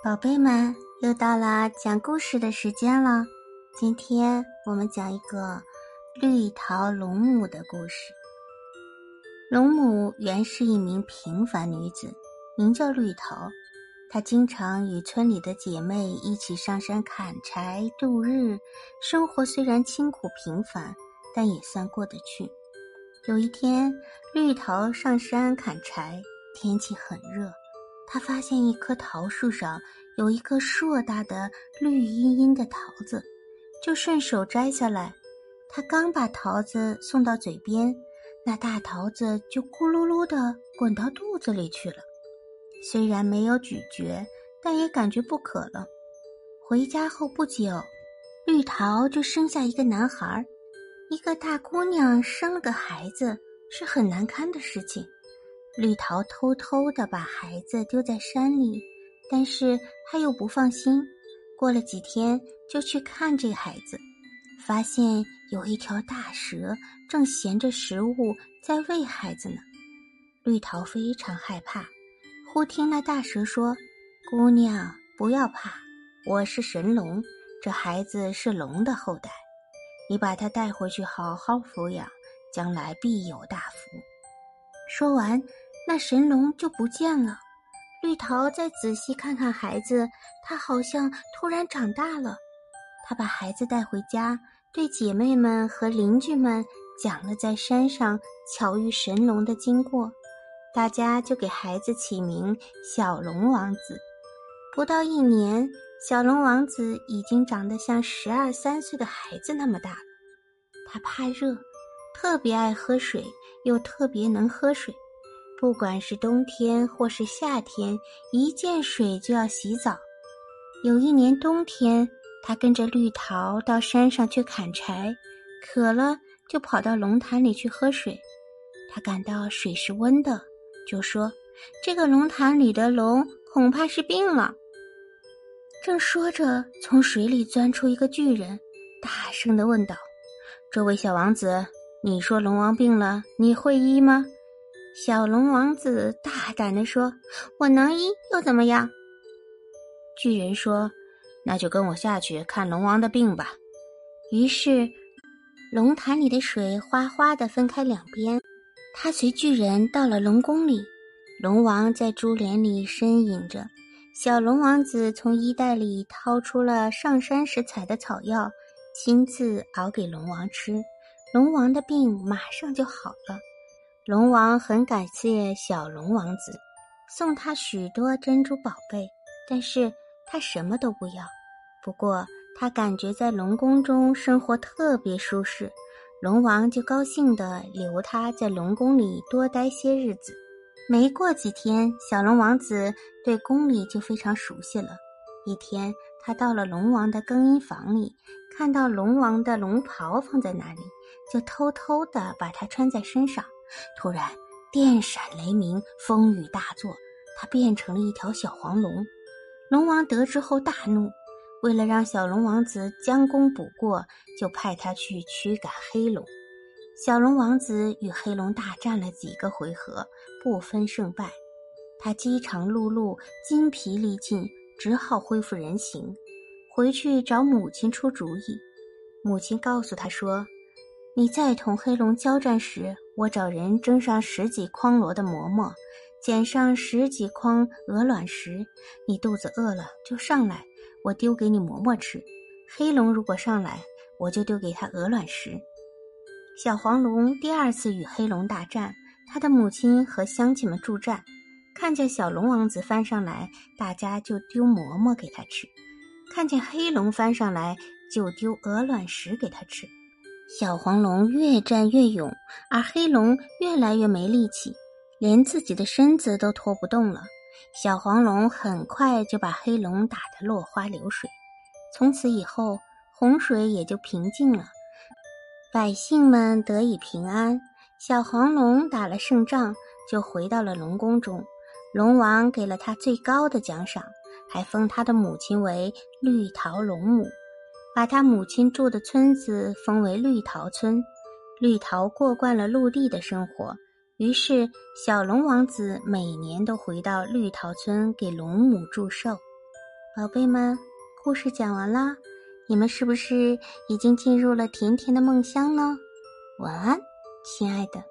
宝贝们，又到了讲故事的时间了。今天我们讲一个绿桃龙母的故事。龙母原是一名平凡女子，名叫绿桃。她经常与村里的姐妹一起上山砍柴度日，生活虽然清苦平凡，但也算过得去。有一天，绿桃上山砍柴，天气很热。他发现一棵桃树上有一个硕大的绿茵茵的桃子，就顺手摘下来。他刚把桃子送到嘴边，那大桃子就咕噜噜地滚到肚子里去了。虽然没有咀嚼，但也感觉不渴了。回家后不久，绿桃就生下一个男孩。一个大姑娘生了个孩子，是很难堪的事情。绿桃偷偷地把孩子丢在山里，但是她又不放心。过了几天，就去看这孩子，发现有一条大蛇正衔着食物在喂孩子呢。绿桃非常害怕，忽听那大蛇说：“姑娘，不要怕，我是神龙，这孩子是龙的后代，你把他带回去好好抚养，将来必有大福。”说完，那神龙就不见了。绿桃再仔细看看孩子，他好像突然长大了。他把孩子带回家，对姐妹们和邻居们讲了在山上巧遇神龙的经过，大家就给孩子起名小龙王子。不到一年，小龙王子已经长得像12、13岁的孩子那么大了。他怕热，特别爱喝水，又特别能喝水。不管是冬天或是夏天，一见水就要洗澡。有一年冬天，他跟着绿桃到山上去砍柴，渴了就跑到龙潭里去喝水。他感到水是温的，就说：“这个龙潭里的龙恐怕是病了。”正说着，从水里钻出一个巨人，大声地问道：“这位小王子，你说龙王病了，你会医吗？”小龙王子大胆地说：“我能医又怎么样？”巨人说：“那就跟我下去看龙王的病吧。”于是龙潭里的水哗哗地分开两边，他随巨人到了龙宫里。龙王在珠帘里呻吟着，小龙王子从衣袋里掏出了上山时采的草药，亲自熬给龙王吃。龙王的病马上就好了。龙王很感谢小龙王子，送他许多珍珠宝贝，但是他什么都不要。不过他感觉在龙宫中生活特别舒适，龙王就高兴地留他在龙宫里多待些日子。没过几天，小龙王子对宫里就非常熟悉了。一天，他到了龙王的更衣房里，看到龙王的龙袍放在那里，就偷偷地把它穿在身上。突然电闪雷鸣，风雨大作，他变成了一条小黄龙。龙王得知后大怒，为了让小龙王子将功补过，就派他去驱赶黑龙。小龙王子与黑龙大战了几个回合，不分胜败。他饥肠辘辘，筋疲力尽，只好恢复人形，回去找母亲出主意。母亲告诉他说：“你再同黑龙交战时，我找人蒸上10几筐箩的馍馍，捡上10几筐鹅卵石。你肚子饿了就上来，我丢给你馍馍吃。黑龙如果上来，我就丢给他鹅卵石。”小黄龙第二次与黑龙大战，他的母亲和乡亲们助战。看见小龙王子翻上来，大家就丢馍馍给他吃；看见黑龙翻上来，就丢鹅卵石给他吃。小黄龙越战越勇，而黑龙越来越没力气，连自己的身子都拖不动了。小黄龙很快就把黑龙打得落花流水。从此以后，洪水也就平静了，百姓们得以平安。小黄龙打了胜仗，就回到了龙宫中。龙王给了他最高的奖赏，还封他的母亲为绿桃龙母，把他母亲住的村子封为绿桃村。绿桃过惯了陆地的生活，于是小龙王子每年都回到绿桃村给龙母祝寿。宝贝们，故事讲完啦，你们是不是已经进入了甜甜的梦乡呢？晚安，亲爱的。